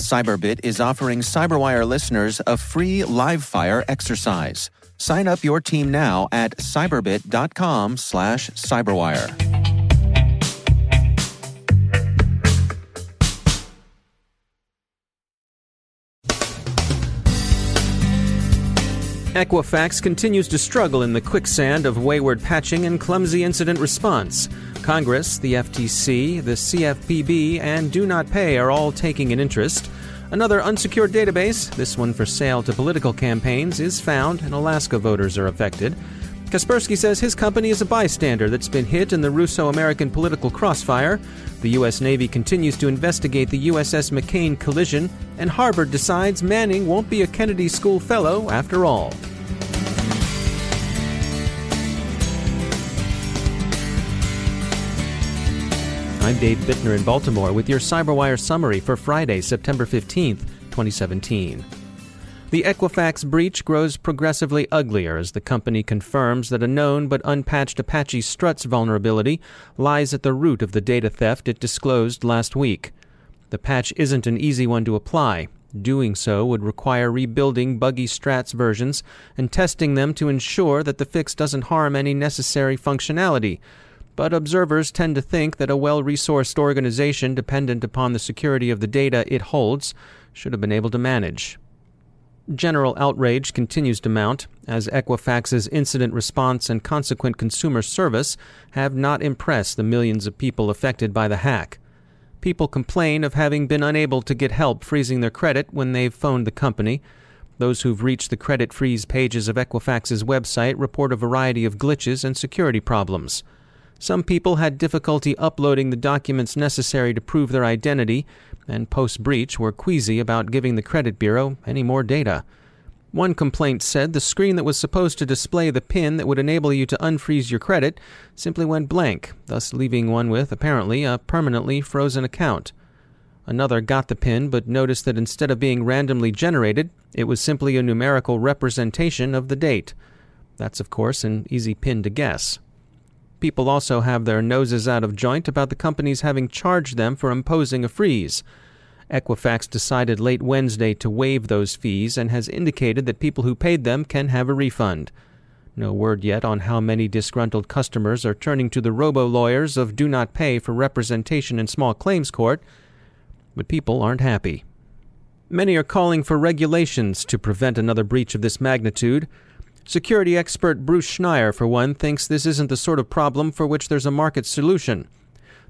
Cyberbit is offering CyberWire listeners a free live-fire exercise. Sign up your team now at cyberbit.com/cyberwire. Equifax continues to struggle in the quicksand of wayward patching and clumsy incident response. Congress, the FTC, the CFPB, and Do Not Pay are all taking an interest. Another unsecured database, this one for sale to political campaigns, is found, and Alaska voters are affected. Kaspersky says his company is a bystander that's been hit in the Russo-American political crossfire. The U.S. Navy continues to investigate the USS McCain collision, and Harvard decides Manning won't be a Kennedy School Fellow after all. I'm Dave Bittner in Baltimore with your CyberWire summary for Friday, September 15th, 2017. The Equifax breach grows progressively uglier as the company confirms that a known but unpatched Apache Struts vulnerability lies at the root of the data theft it disclosed last week. The patch isn't an easy one to apply. Doing so would require rebuilding buggy Strats versions and testing them to ensure that the fix doesn't harm any necessary functionality. But observers tend to think that a well-resourced organization dependent upon the security of the data it holds should have been able to manage. General outrage continues to mount, as Equifax's incident response and consequent consumer service have not impressed the millions of people affected by the hack. People complain of having been unable to get help freezing their credit when they've phoned the company. Those who've reached the credit freeze pages of Equifax's website report a variety of glitches and security problems. Some people had difficulty uploading the documents necessary to prove their identity, and post-breach were queasy about giving the credit bureau any more data. One complaint said the screen that was supposed to display the PIN that would enable you to unfreeze your credit simply went blank, thus leaving one with, apparently, a permanently frozen account. Another got the PIN but noticed that instead of being randomly generated, it was simply a numerical representation of the date. That's, of course, an easy PIN to guess. People also have their noses out of joint about the companies having charged them for imposing a freeze. Equifax decided late Wednesday to waive those fees and has indicated that people who paid them can have a refund. No word yet on how many disgruntled customers are turning to the robo-lawyers of Do Not Pay for representation in small claims court, but people aren't happy. Many are calling for regulations to prevent another breach of this magnitude. Security expert Bruce Schneier, for one, thinks this isn't the sort of problem for which there's a market solution.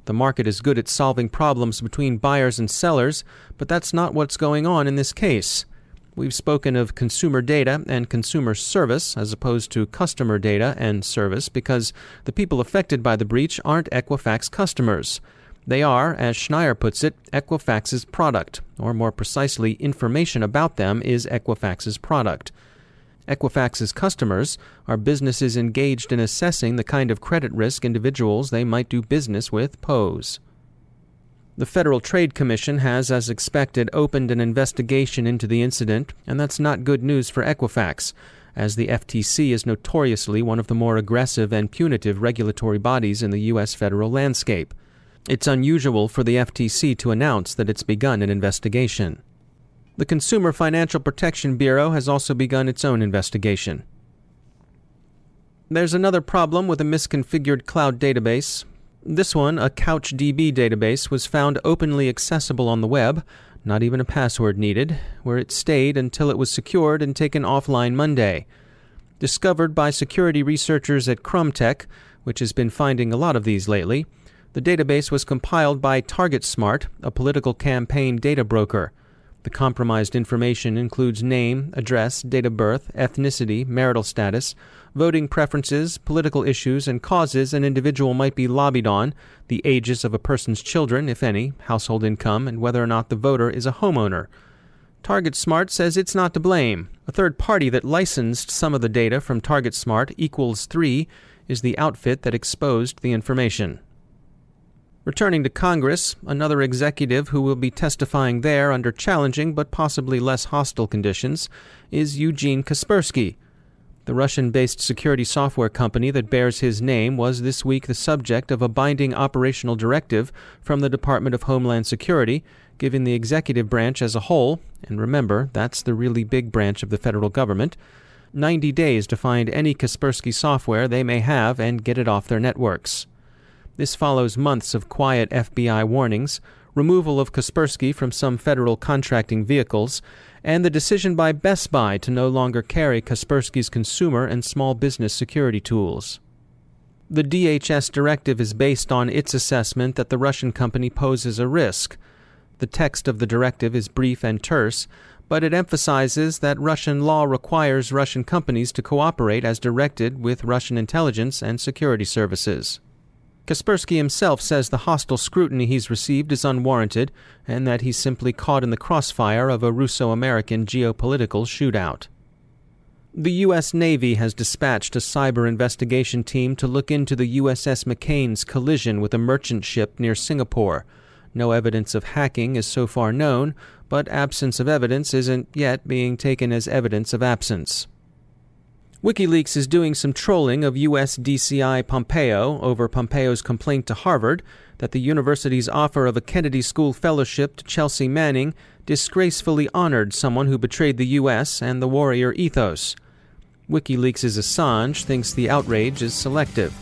The market is good at solving problems between buyers and sellers, but that's not what's going on in this case. We've spoken of consumer data and consumer service as opposed to customer data and service because the people affected by the breach aren't Equifax customers. They are, as Schneier puts it, Equifax's product, or more precisely, information about them is Equifax's product. Equifax's customers are businesses engaged in assessing the kind of credit risk individuals they might do business with pose. The Federal Trade Commission has, as expected, opened an investigation into the incident, and that's not good news for Equifax, as the FTC is notoriously one of the more aggressive and punitive regulatory bodies in the U.S. federal landscape. It's unusual for the FTC to announce that it's begun an investigation. The Consumer Financial Protection Bureau has also begun its own investigation. There's another problem with a misconfigured cloud database. This one, a CouchDB database, was found openly accessible on the web, not even a password needed, where it stayed until it was secured and taken offline Monday. discovered by security researchers at Crumtech, which has been finding a lot of these lately. The database was compiled by TargetSmart, a political campaign data broker. The compromised information includes name, address, date of birth, ethnicity, marital status, voting preferences, political issues and causes an individual might be lobbied on, the ages of a person's children, if any, household income, and whether or not the voter is a homeowner. TargetSmart says it's not to blame. A third party that licensed some of the data from TargetSmart, Equals3, is the outfit that exposed the information. Returning to Congress, another executive who will be testifying there under challenging but possibly less hostile conditions is Eugene Kaspersky. The Russian-based security software company that bears his name was this week the subject of a binding operational directive from the Department of Homeland Security, giving the executive branch as a whole, and remember, that's the really big branch of the federal government, 90 days to find any Kaspersky software they may have and get it off their networks. This follows months of quiet FBI warnings, removal of Kaspersky from some federal contracting vehicles, and the decision by Best Buy to no longer carry Kaspersky's consumer and small business security tools. The DHS directive is based on its assessment that the Russian company poses a risk. The text of the directive is brief and terse, but it emphasizes that Russian law requires Russian companies to cooperate as directed with Russian intelligence and security services. Kaspersky himself says the hostile scrutiny he's received is unwarranted and that he's simply caught in the crossfire of a Russo-American geopolitical shootout. The U.S. Navy has dispatched a cyber investigation team to look into the USS McCain's collision with a merchant ship near Singapore. No evidence of hacking is so far known, but absence of evidence isn't yet being taken as evidence of absence. WikiLeaks is doing some trolling of U.S. DCI Pompeo over Pompeo's complaint to Harvard that the university's offer of a Kennedy School fellowship to Chelsea Manning disgracefully honored someone who betrayed the U.S. and the warrior ethos. WikiLeaks' Assange thinks the outrage is selective.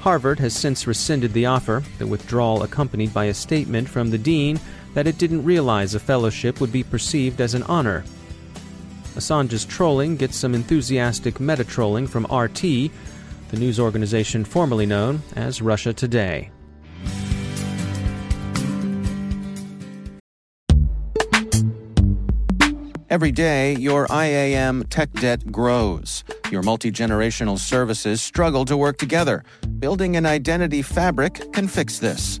Harvard has since rescinded the offer, the withdrawal accompanied by a statement from the dean that it didn't realize a fellowship would be perceived as an honor. Assange's trolling gets some enthusiastic meta-trolling from RT, the news organization formerly known as Russia Today. Every day, your IAM tech debt grows. Your multi-generational services struggle to work together. Building an identity fabric can fix this.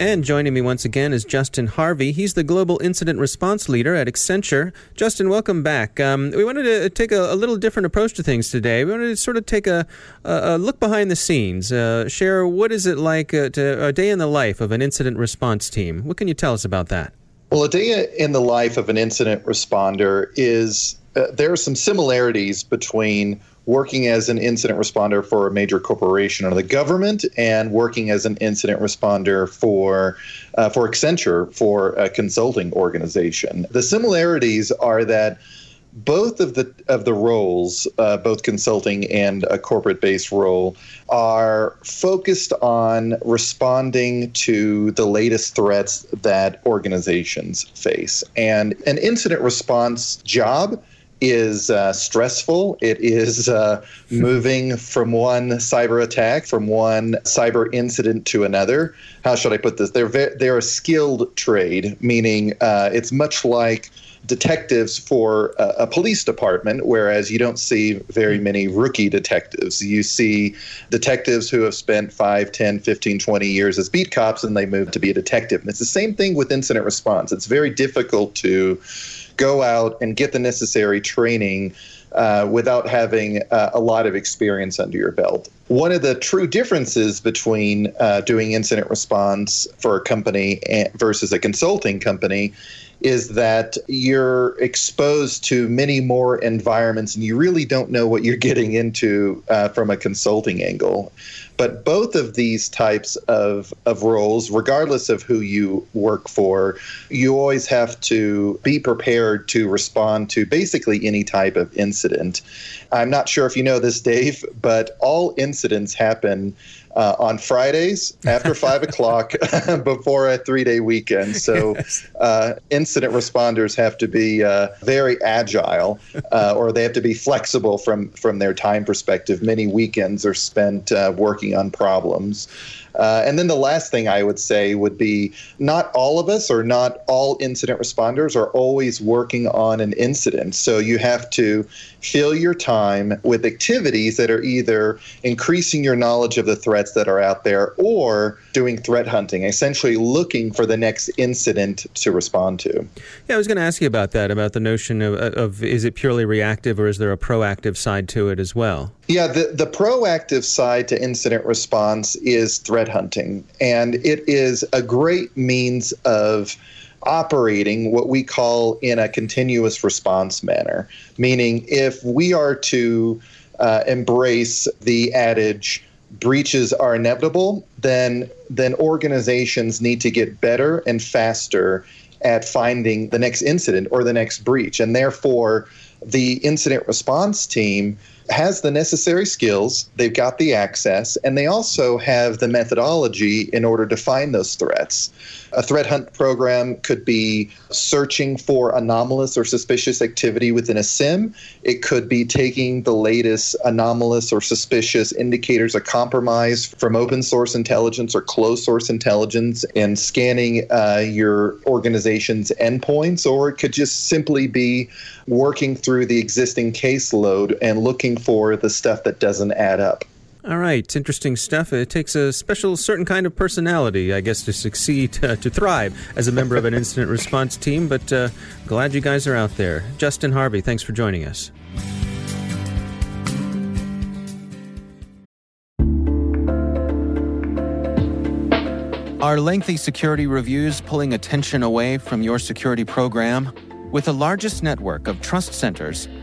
And joining me once again is Justin Harvey. He's the Global Incident Response Leader at Accenture. Justin, welcome back. We wanted to take a little different approach to things today. We wanted to sort of take a look behind the scenes. Share what is it like a day in the life of an incident response team? What can you tell us about that? Well, a day in the life of an incident responder is there are some similarities between working as an incident responder for a major corporation or the government and working as an incident responder for Accenture, for a consulting organization. The similarities are that both of the roles, both consulting and a corporate-based role, are focused on responding to the latest threats that organizations face. And an incident response job is stressful. It is moving from one cyber attack, from one cyber incident to another. How should I put this? They're a skilled trade, meaning it's much like detectives for a police department, whereas you don't see very many rookie detectives. You see detectives who have spent 5, 10, 15, 20 years as beat cops, and they move to be a detective. And it's the same thing with incident response. It's very difficult to go out and get the necessary training without having a lot of experience under your belt. One of the true differences between doing incident response for a company versus a consulting company is that you're exposed to many more environments and you really don't know what you're getting into from a consulting angle. But both of these types of roles, regardless of who you work for, you always have to be prepared to respond to basically any type of incident. I'm not sure if you know this, Dave, but all incidents happen on Fridays after 5 o'clock before a three-day weekend. So incident responders have to be very agile or they have to be flexible from their time perspective. Many weekends are spent working on problems. And then the last thing I would say would be not all of us or not all incident responders are always working on an incident. So you have to fill your time with activities that are either increasing your knowledge of the threats that are out there or doing threat hunting, essentially looking for the next incident to respond to. Yeah, I was going to ask you about that, about the notion of is it purely reactive or is there a proactive side to it as well? Yeah, the proactive side to incident response is threat hunting, and it is a great means of operating what we call in a continuous response manner, meaning if we are to embrace the adage, breaches are inevitable, then organizations need to get better and faster at finding the next incident or the next breach, and therefore the incident response team has the necessary skills, they've got the access, and they also have the methodology in order to find those threats. A threat hunt program could be searching for anomalous or suspicious activity within a SIM. It could be taking the latest anomalous or suspicious indicators of compromise from open source intelligence or closed source intelligence and scanning your organization's endpoints, or it could just simply be working through the existing caseload and looking for the stuff that doesn't add up. All right, interesting stuff. It takes a special, certain kind of personality, I guess, to succeed, to thrive as a member of an incident response team, but glad you guys are out there. Justin Harvey, thanks for joining us. Are lengthy security reviews pulling attention away from your security program? With the largest network of trust centers,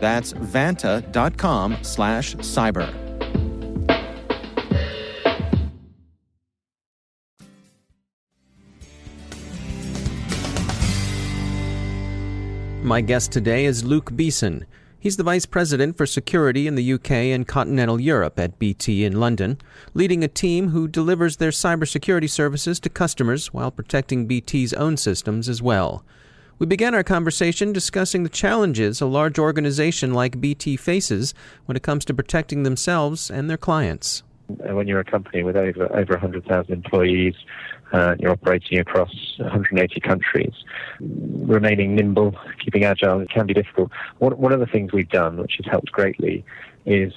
That's vanta.com/cyber. My guest today is Luke Beeson. He's the Vice President for Security in the UK and Continental Europe at BT in London, leading a team who delivers their cybersecurity services to customers while protecting BT's own systems as well. We began our conversation discussing the challenges a large organization like BT faces when it comes to protecting themselves and their clients. when you're a company with over 100,000 employees, you're operating across 180 countries, remaining nimble, keeping agile, it can be difficult. One of the things we've done, which has helped greatly, is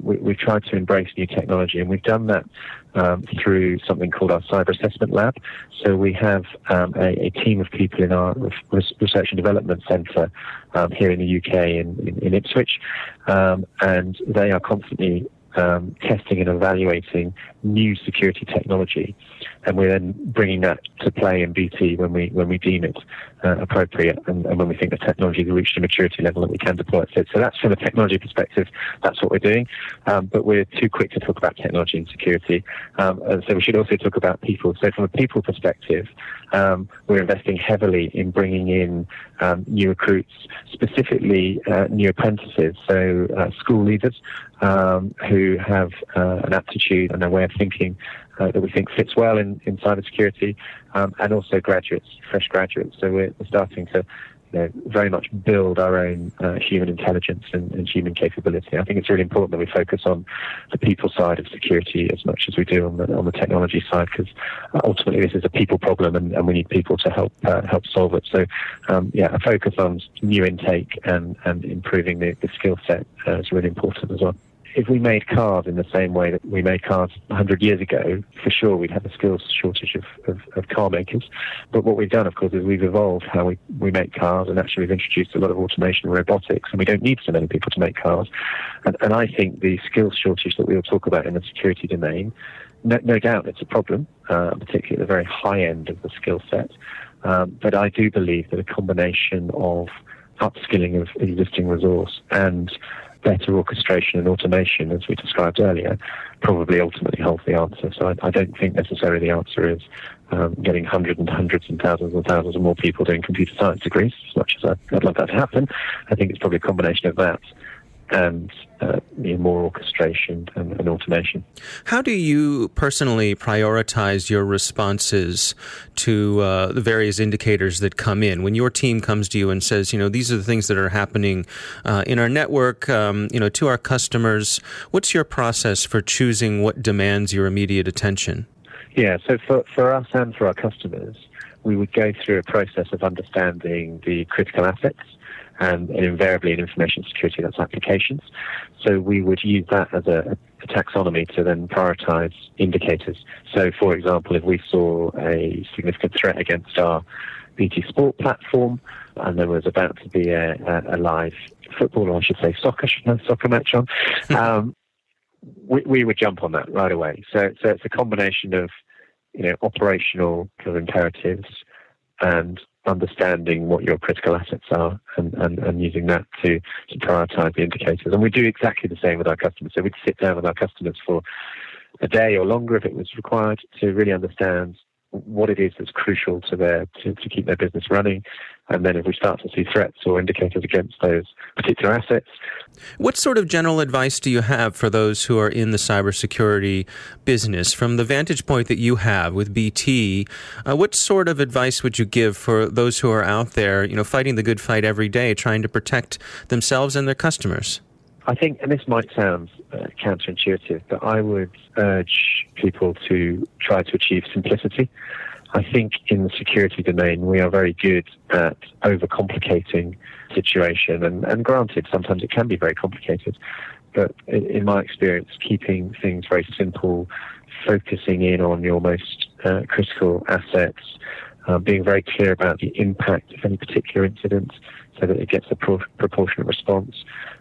we've tried to embrace new technology, and we've done that through something called our Cyber Assessment Lab. So we have a team of people in our Research and Development Centre here in the UK in Ipswich, and they are constantly testing and evaluating new security technology, and we're then bringing that to play in BT when we deem it appropriate, and when we think the technology has reached a maturity level that we can deploy it. So that's from a technology perspective, that's what we're doing. But we're too quick to talk about technology and security, and so we should also talk about people. So from a people perspective, we're investing heavily in bringing in new recruits, specifically new apprentices, so school leaders who have an aptitude and a way of thinking that we think fits well in cybersecurity, and also graduates, fresh graduates. So we're starting to very much build our own human intelligence and human capability. I think it's really important that we focus on the people side of security as much as we do on the technology side, because ultimately this is a people problem, and we need people to help solve it. So, a focus on new intake and improving the skill set is really important as well. If we made cars in the same way that we made cars 100 years ago, for sure we'd have a skills shortage of car makers. But what we've done, of course, is we've evolved how we make cars, and actually we've introduced a lot of automation and robotics, and we don't need so many people to make cars. And I think the skills shortage that we all talk about in the security domain, no doubt it's a problem, particularly at the very high end of the skill set. But I do believe that a combination of upskilling of existing resource and better orchestration and automation, as we described earlier, probably ultimately holds the answer. So I don't think necessarily the answer is getting hundreds and thousands of more people doing computer science degrees, as much as I'd love that to happen. I think it's probably a combination of that and more orchestration and automation. How do you personally prioritize your responses to the various indicators that come in? When your team comes to you and says, these are the things that are happening in our network, to our customers, what's your process for choosing what demands your immediate attention? Yeah, so for us and for our customers, we would go through a process of understanding the critical assets, and invariably in information security, that's applications. So we would use that as a taxonomy to then prioritize indicators. So, for example, if we saw a significant threat against our BT Sport platform, and there was about to be a live football, or I should say soccer match on, we would jump on that right away. So it's a combination of operational kind of imperatives and understanding what your critical assets are and using that to prioritize the indicators. And we do exactly the same with our customers. So we'd sit down with our customers for a day or longer if it was required to really understand what it is that's crucial to to keep their business running. And then if we start to see threats or indicators against those particular assets. What sort of general advice do you have for those who are in the cybersecurity business? From the vantage point that you have with BT, what sort of advice would you give for those who are out there, fighting the good fight every day, trying to protect themselves and their customers? I think, and this might sound counterintuitive, but I would urge people to try to achieve simplicity. I think in the security domain, we are very good at overcomplicating situation. And granted, sometimes it can be very complicated. But in my experience, keeping things very simple, focusing in on your most critical assets, being very clear about the impact of any particular incident so that it gets a proportionate response,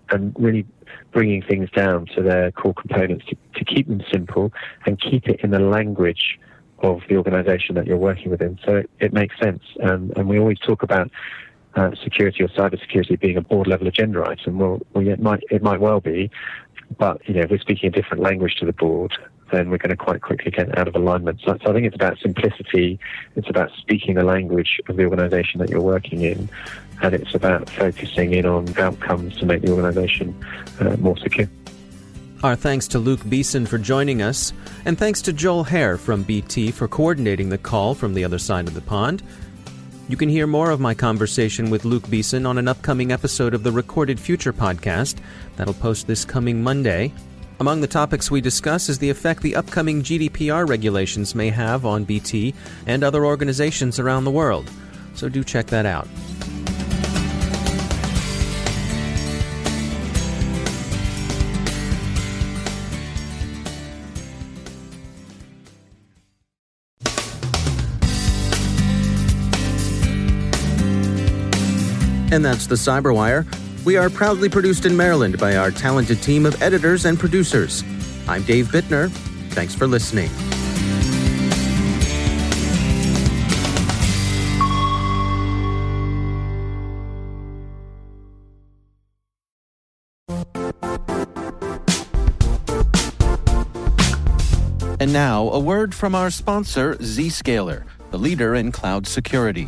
and really bringing things down to their core components to keep them simple and keep it in the language of the organization that you're working within. So it makes sense. And we always talk about security or cybersecurity being a board-level agenda item. Well, it might well be, but if we're speaking a different language to the board, then we're going to quite quickly get out of alignment. So I think it's about simplicity. It's about speaking the language of the organization that you're working in, and it's about focusing in on outcomes to make the organization more secure. Our thanks to Luke Beeson for joining us, and thanks to Joel Hare from BT for coordinating the call from the other side of the pond. You can hear more of my conversation with Luke Beeson on an upcoming episode of the Recorded Future podcast that'll post this coming Monday. Among the topics we discuss is the effect the upcoming GDPR regulations may have on BT and other organizations around the world, so do check that out. And that's the CyberWire. We are proudly produced in Maryland by our talented team of editors and producers. I'm Dave Bittner. Thanks for listening. And now, a word from our sponsor, Zscaler, the leader in cloud security.